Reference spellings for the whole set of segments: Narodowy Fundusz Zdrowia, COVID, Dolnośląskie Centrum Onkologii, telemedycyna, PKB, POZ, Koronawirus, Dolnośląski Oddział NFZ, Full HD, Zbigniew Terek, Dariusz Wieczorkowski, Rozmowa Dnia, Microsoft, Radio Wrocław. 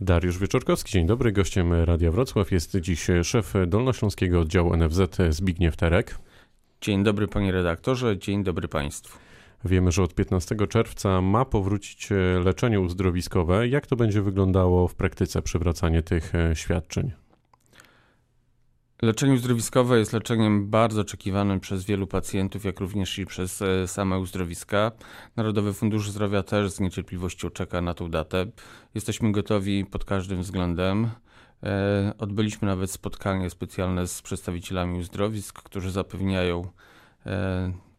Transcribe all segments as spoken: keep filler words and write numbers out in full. Dariusz Wieczorkowski, dzień dobry. Gościem Radia Wrocław jest dziś szef Dolnośląskiego Oddziału N F Z Zbigniew Terek. Dzień dobry panie redaktorze, dzień dobry państwu. Wiemy, że od piętnastego czerwca ma powrócić leczenie uzdrowiskowe. Jak to będzie wyglądało w praktyce przywracanie tych świadczeń? Leczenie uzdrowiskowe jest leczeniem bardzo oczekiwanym przez wielu pacjentów, jak również i przez same uzdrowiska. Narodowy Fundusz Zdrowia też z niecierpliwością czeka na tą datę. Jesteśmy gotowi pod każdym względem. Odbyliśmy nawet spotkanie specjalne z przedstawicielami uzdrowisk, którzy zapewniają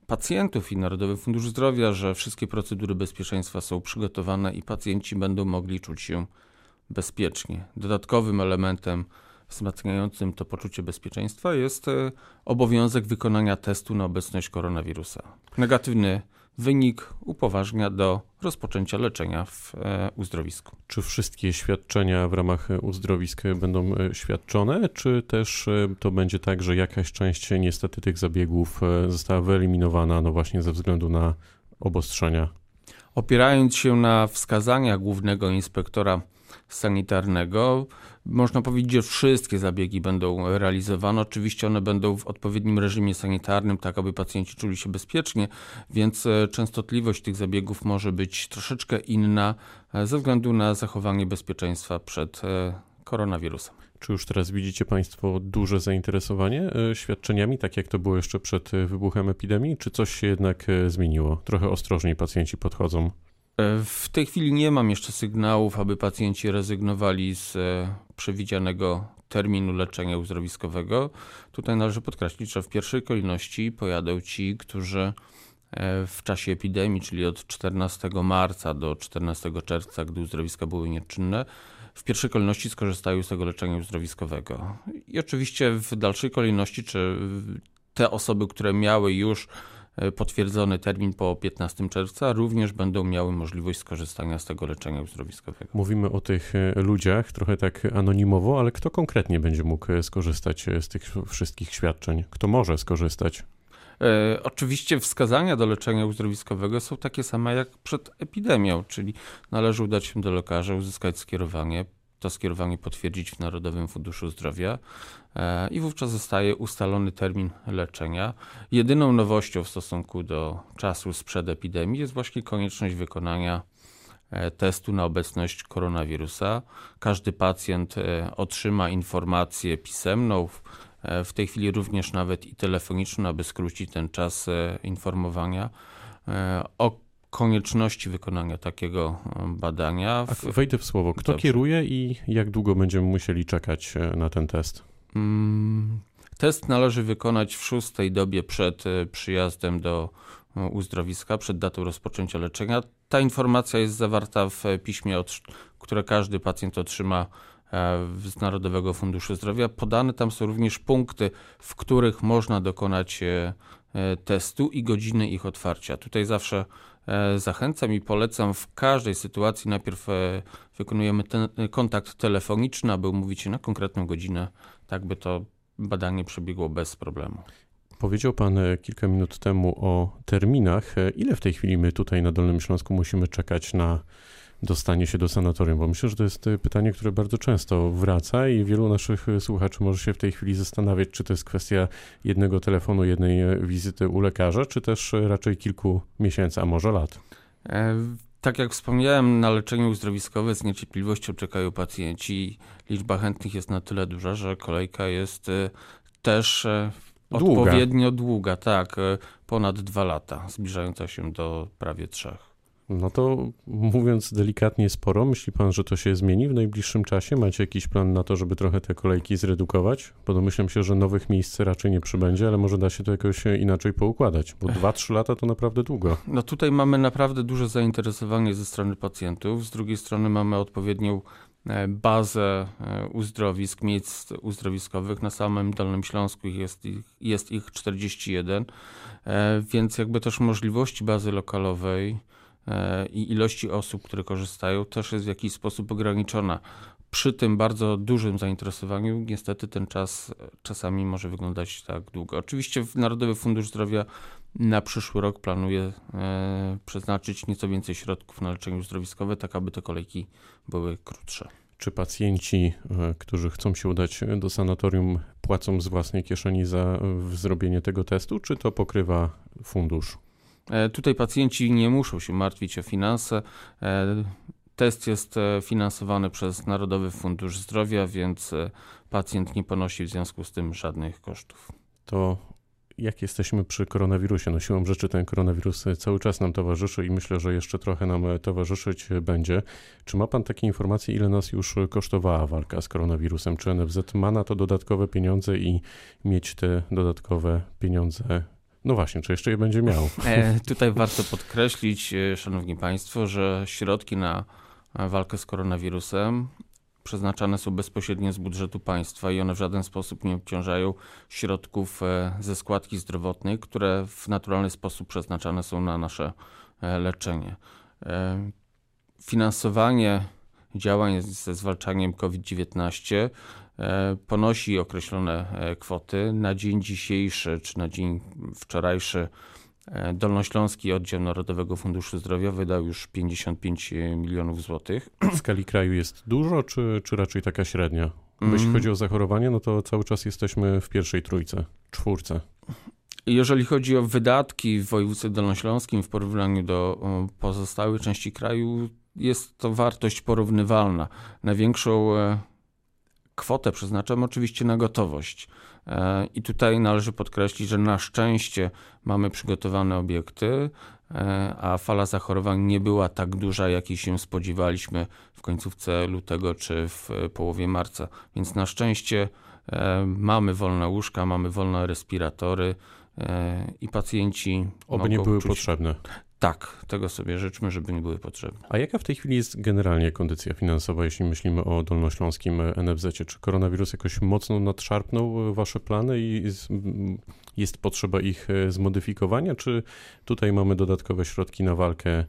pacjentów i Narodowy Fundusz Zdrowia, że wszystkie procedury bezpieczeństwa są przygotowane i pacjenci będą mogli czuć się bezpiecznie. Dodatkowym elementem wzmacniającym to poczucie bezpieczeństwa jest obowiązek wykonania testu na obecność koronawirusa. Negatywny wynik upoważnia do rozpoczęcia leczenia w uzdrowisku. Czy wszystkie świadczenia w ramach uzdrowisk będą świadczone, czy też to będzie tak, że jakaś część niestety tych zabiegów została wyeliminowana no właśnie ze względu na obostrzenia? Opierając się na wskazania głównego inspektora sanitarnego, można powiedzieć, że wszystkie zabiegi będą realizowane. Oczywiście one będą w odpowiednim reżimie sanitarnym, tak aby pacjenci czuli się bezpiecznie, więc częstotliwość tych zabiegów może być troszeczkę inna ze względu na zachowanie bezpieczeństwa przed koronawirusem. Czy już teraz widzicie państwo duże zainteresowanie świadczeniami, tak jak to było jeszcze przed wybuchem epidemii? Czy coś się jednak zmieniło? Trochę ostrożniej pacjenci podchodzą. W tej chwili nie mam jeszcze sygnałów, aby pacjenci rezygnowali z przewidzianego terminu leczenia uzdrowiskowego. Tutaj należy podkreślić, że w pierwszej kolejności pojadą ci, którzy w czasie epidemii, czyli od czternastego marca do czternastego czerwca, gdy uzdrowiska były nieczynne, w pierwszej kolejności skorzystają z tego leczenia uzdrowiskowego. I oczywiście w dalszej kolejności, czy te osoby, które miały już potwierdzony termin po piętnastego czerwca również będą miały możliwość skorzystania z tego leczenia uzdrowiskowego. Mówimy o tych ludziach trochę tak anonimowo, ale kto konkretnie będzie mógł skorzystać z tych wszystkich świadczeń? Kto może skorzystać? E, oczywiście wskazania do leczenia uzdrowiskowego są takie same jak przed epidemią, czyli należy udać się do lekarza, uzyskać skierowanie, to skierowanie potwierdzić w Narodowym Funduszu Zdrowia i wówczas zostaje ustalony termin leczenia. Jedyną nowością w stosunku do czasu sprzed epidemii jest właśnie konieczność wykonania testu na obecność koronawirusa. Każdy pacjent otrzyma informację pisemną, w tej chwili również nawet i telefoniczną, aby skrócić ten czas informowania o konieczności wykonania takiego badania. W... Wejdę w słowo. Kto Dobrze. kieruje i jak długo będziemy musieli czekać na ten test? Hmm, test należy wykonać w szóstej dobie przed przyjazdem do uzdrowiska, przed datą rozpoczęcia leczenia. Ta informacja jest zawarta w piśmie, które każdy pacjent otrzyma z Narodowego Funduszu Zdrowia. Podane tam są również punkty, w których można dokonać testu i godziny ich otwarcia. Tutaj zawsze zachęcam i polecam w każdej sytuacji. Najpierw wykonujemy ten kontakt telefoniczny, aby umówić się na konkretną godzinę, tak by to badanie przebiegło bez problemu. Powiedział pan kilka minut temu o terminach. Ile w tej chwili my tutaj na Dolnym Śląsku musimy czekać na dostanie się do sanatorium? Bo myślę, że to jest pytanie, które bardzo często wraca i wielu naszych słuchaczy może się w tej chwili zastanawiać, czy to jest kwestia jednego telefonu, jednej wizyty u lekarza, czy też raczej kilku miesięcy, a może lat. Tak jak wspomniałem, na leczenie uzdrowiskowe z niecierpliwością czekają pacjenci. Liczba chętnych jest na tyle duża, że kolejka jest też długa. Odpowiednio długa, tak, ponad dwa lata, zbliżająca się do prawie trzech. No to mówiąc delikatnie sporo, myśli pan, że to się zmieni w najbliższym czasie? Macie jakiś plan na to, żeby trochę te kolejki zredukować? Bo domyślam się, że nowych miejsc raczej nie przybędzie, ale może da się to jakoś inaczej poukładać, bo dwa trzy lata to naprawdę długo. No tutaj mamy naprawdę duże zainteresowanie ze strony pacjentów, z drugiej strony mamy odpowiednią bazę uzdrowisk, miejsc uzdrowiskowych. Na samym Dolnym Śląsku jest ich, jest ich czterdzieści jeden, więc jakby też możliwości bazy lokalowej i ilości osób, które korzystają, też jest w jakiś sposób ograniczona. Przy tym bardzo dużym zainteresowaniu niestety ten czas czasami może wyglądać tak długo. Oczywiście Narodowy Fundusz Zdrowia na przyszły rok planuje przeznaczyć nieco więcej środków na leczenie uzdrowiskowe, tak aby te kolejki były krótsze. Czy pacjenci, którzy chcą się udać do sanatorium, płacą z własnej kieszeni za zrobienie tego testu, czy to pokrywa fundusz? Tutaj pacjenci nie muszą się martwić o finanse. Test jest finansowany przez Narodowy Fundusz Zdrowia, więc pacjent nie ponosi w związku z tym żadnych kosztów. To jak jesteśmy przy koronawirusie? No siłą rzeczy ten koronawirus cały czas nam towarzyszy i myślę, że jeszcze trochę nam towarzyszyć będzie. Czy ma pan takie informacje, ile nas już kosztowała walka z koronawirusem? Czy N F Z ma na to dodatkowe pieniądze i mieć te dodatkowe pieniądze? No właśnie, czy jeszcze je będzie miał? E, tutaj warto podkreślić, szanowni państwo, że środki na walkę z koronawirusem przeznaczane są bezpośrednio z budżetu państwa i one w żaden sposób nie obciążają środków ze składki zdrowotnej, które w naturalny sposób przeznaczane są na nasze leczenie. Finansowanie działań ze zwalczaniem COVID dziewiętnaście ponosi określone kwoty. Na dzień dzisiejszy czy na dzień wczorajszy Dolnośląski Oddział Narodowego Funduszu Zdrowia wydał już pięćdziesiąt pięć milionów złotych. W skali kraju jest dużo, czy, czy raczej taka średnia? Mm. Jeśli chodzi o zachorowanie, no to cały czas jesteśmy w pierwszej trójce, czwórce. Jeżeli chodzi o wydatki w województwie dolnośląskim w porównaniu do pozostałej części kraju, jest to wartość porównywalna. Największą kwotę przeznaczam oczywiście na gotowość. I tutaj należy podkreślić, że na szczęście mamy przygotowane obiekty, a fala zachorowań nie była tak duża, jakiej się spodziewaliśmy w końcówce lutego czy w połowie marca. Więc na szczęście mamy wolne łóżka, mamy wolne respiratory i pacjenci mogą Oby nie były czuć... potrzebne. Tak, tego sobie życzmy, żeby nie były potrzebne. A jaka w tej chwili jest generalnie kondycja finansowa, jeśli myślimy o dolnośląskim N F Z-cie? Czy koronawirus jakoś mocno nadszarpnął wasze plany i jest potrzeba ich zmodyfikowania, czy tutaj mamy dodatkowe środki na walkę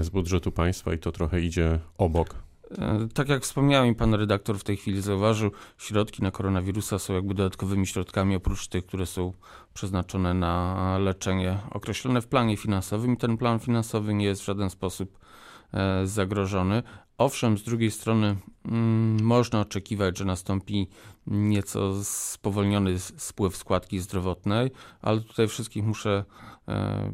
z budżetu państwa i to trochę idzie obok? Tak jak wspomniałem, pan redaktor w tej chwili zauważył, środki na koronawirusa są jakby dodatkowymi środkami oprócz tych, które są przeznaczone na leczenie określone w planie finansowym. Ten plan finansowy nie jest w żaden sposób zagrożony. Owszem, z drugiej strony mm, można oczekiwać, że nastąpi nieco spowolniony spływ składki zdrowotnej, ale tutaj wszystkich muszę e,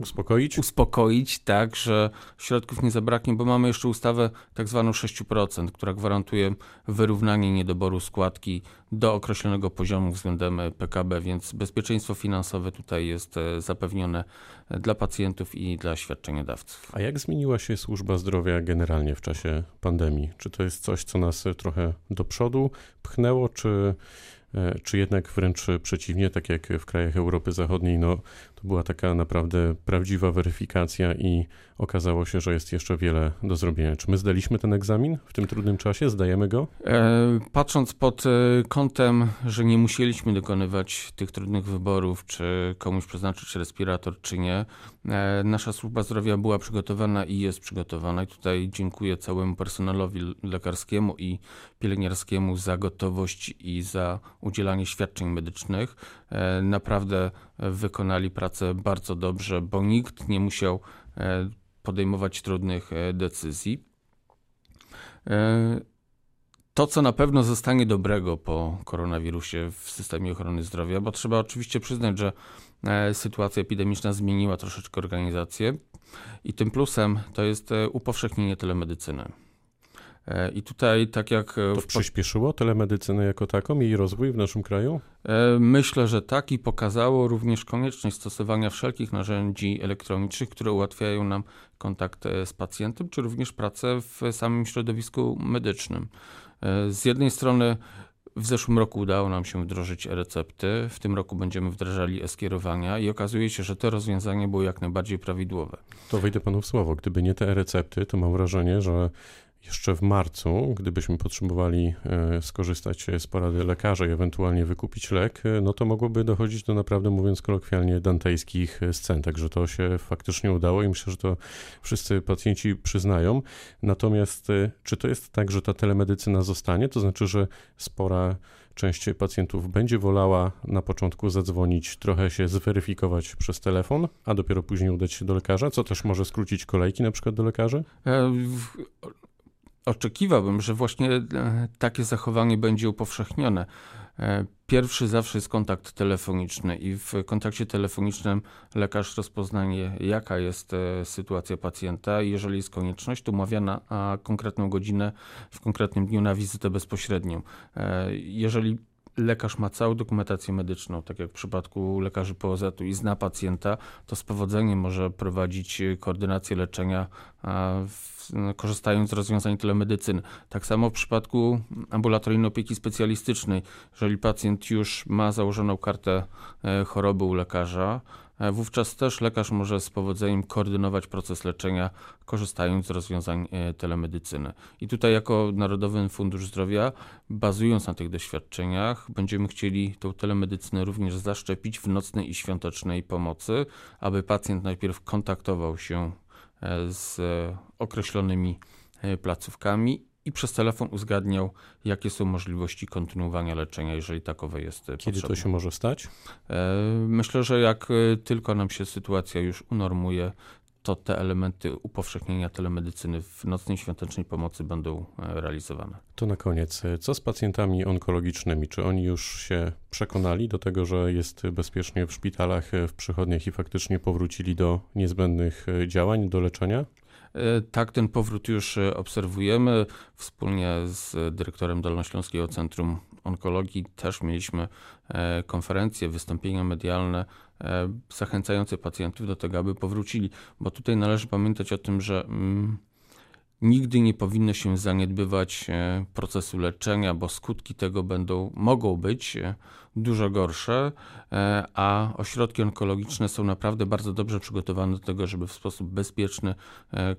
Uspokoić? Uspokoić, tak, że środków nie zabraknie, bo mamy jeszcze ustawę tak zwaną sześć procent, która gwarantuje wyrównanie niedoboru składki do określonego poziomu względem P K B, więc bezpieczeństwo finansowe tutaj jest zapewnione dla pacjentów i dla świadczeniodawców. A jak zmieniła się służba zdrowia generalnie w czasie pandemii? Czy to jest coś, co nas trochę do przodu pchnęło, czy... Czy jednak wręcz przeciwnie, tak jak w krajach Europy Zachodniej, no to była taka naprawdę prawdziwa weryfikacja i okazało się, że jest jeszcze wiele do zrobienia. Czy my zdaliśmy ten egzamin w tym trudnym czasie? Zdajemy go? Patrząc pod kątem, że nie musieliśmy dokonywać tych trudnych wyborów, czy komuś przeznaczyć respirator, czy nie, nasza służba zdrowia była przygotowana i jest przygotowana. I tutaj dziękuję całemu personelowi lekarskiemu i pielęgniarskiemu za gotowość i za udzielanie świadczeń medycznych. Naprawdę wykonali pracę bardzo dobrze, bo nikt nie musiał podejmować trudnych decyzji. To, co na pewno zostanie dobrego po koronawirusie w systemie ochrony zdrowia, bo trzeba oczywiście przyznać, że sytuacja epidemiczna zmieniła troszeczkę organizację i tym plusem to jest upowszechnienie telemedycyny. I tutaj tak jak... To przyspieszyło telemedycynę jako taką, jej rozwój w naszym kraju? Myślę, że tak i pokazało również konieczność stosowania wszelkich narzędzi elektronicznych, które ułatwiają nam kontakt z pacjentem, czy również pracę w samym środowisku medycznym. Z jednej strony w zeszłym roku udało nam się wdrożyć e-recepty, w tym roku będziemy wdrażali e-skierowania i okazuje się, że to rozwiązanie było jak najbardziej prawidłowe. To wejdę panu w słowo, gdyby nie te e-recepty, to mam wrażenie, że jeszcze w marcu, gdybyśmy potrzebowali skorzystać z porady lekarza i ewentualnie wykupić lek, no to mogłoby dochodzić do naprawdę, mówiąc kolokwialnie, dantejskich scen. Także to się faktycznie udało i myślę, że to wszyscy pacjenci przyznają. Natomiast czy to jest tak, że ta telemedycyna zostanie? To znaczy, że spora część pacjentów będzie wolała na początku zadzwonić, trochę się zweryfikować przez telefon, a dopiero później udać się do lekarza, co też może skrócić kolejki na przykład do lekarzy? E- oczekiwałbym, że właśnie takie zachowanie będzie upowszechnione. Pierwszy zawsze jest kontakt telefoniczny i w kontakcie telefonicznym lekarz rozpoznaje, jaka jest sytuacja pacjenta i jeżeli jest konieczność, to umawia na konkretną godzinę w konkretnym dniu na wizytę bezpośrednią. Jeżeli lekarz ma całą dokumentację medyczną, tak jak w przypadku lekarzy P O Z-u i zna pacjenta, to z powodzeniem może prowadzić koordynację leczenia w, korzystając z rozwiązań telemedycyny. Tak samo w przypadku ambulatoryjnej opieki specjalistycznej. Jeżeli pacjent już ma założoną kartę choroby u lekarza, wówczas też lekarz może z powodzeniem koordynować proces leczenia, korzystając z rozwiązań telemedycyny. I tutaj jako Narodowy Fundusz Zdrowia, bazując na tych doświadczeniach, będziemy chcieli tą telemedycynę również zaszczepić w nocnej i świątecznej pomocy, aby pacjent najpierw kontaktował się z określonymi placówkami i przez telefon uzgadniał, jakie są możliwości kontynuowania leczenia, jeżeli takowe jest potrzebne. Kiedy to się może stać? Myślę, że jak tylko nam się sytuacja już unormuje, to te elementy upowszechnienia telemedycyny w nocnej świątecznej pomocy będą realizowane. To na koniec, co z pacjentami onkologicznymi? Czy oni już się przekonali do tego, że jest bezpiecznie w szpitalach, w przychodniach i faktycznie powrócili do niezbędnych działań, do leczenia? Tak, ten powrót już obserwujemy. Wspólnie z dyrektorem Dolnośląskiego Centrum Onkologii też mieliśmy konferencje, wystąpienia medialne zachęcające pacjentów do tego, aby powrócili, bo tutaj należy pamiętać o tym, że nigdy nie powinno się zaniedbywać procesu leczenia, bo skutki tego będą, mogą być dużo gorsze, a ośrodki onkologiczne są naprawdę bardzo dobrze przygotowane do tego, żeby w sposób bezpieczny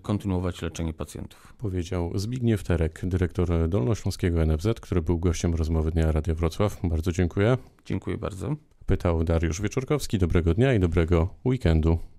kontynuować leczenie pacjentów. Powiedział Zbigniew Terek, dyrektor Dolnośląskiego N F Z, który był gościem rozmowy Dnia Radia Wrocław. Bardzo dziękuję. Dziękuję bardzo. Pytał Dariusz Wieczorkowski. Dobrego dnia i dobrego weekendu.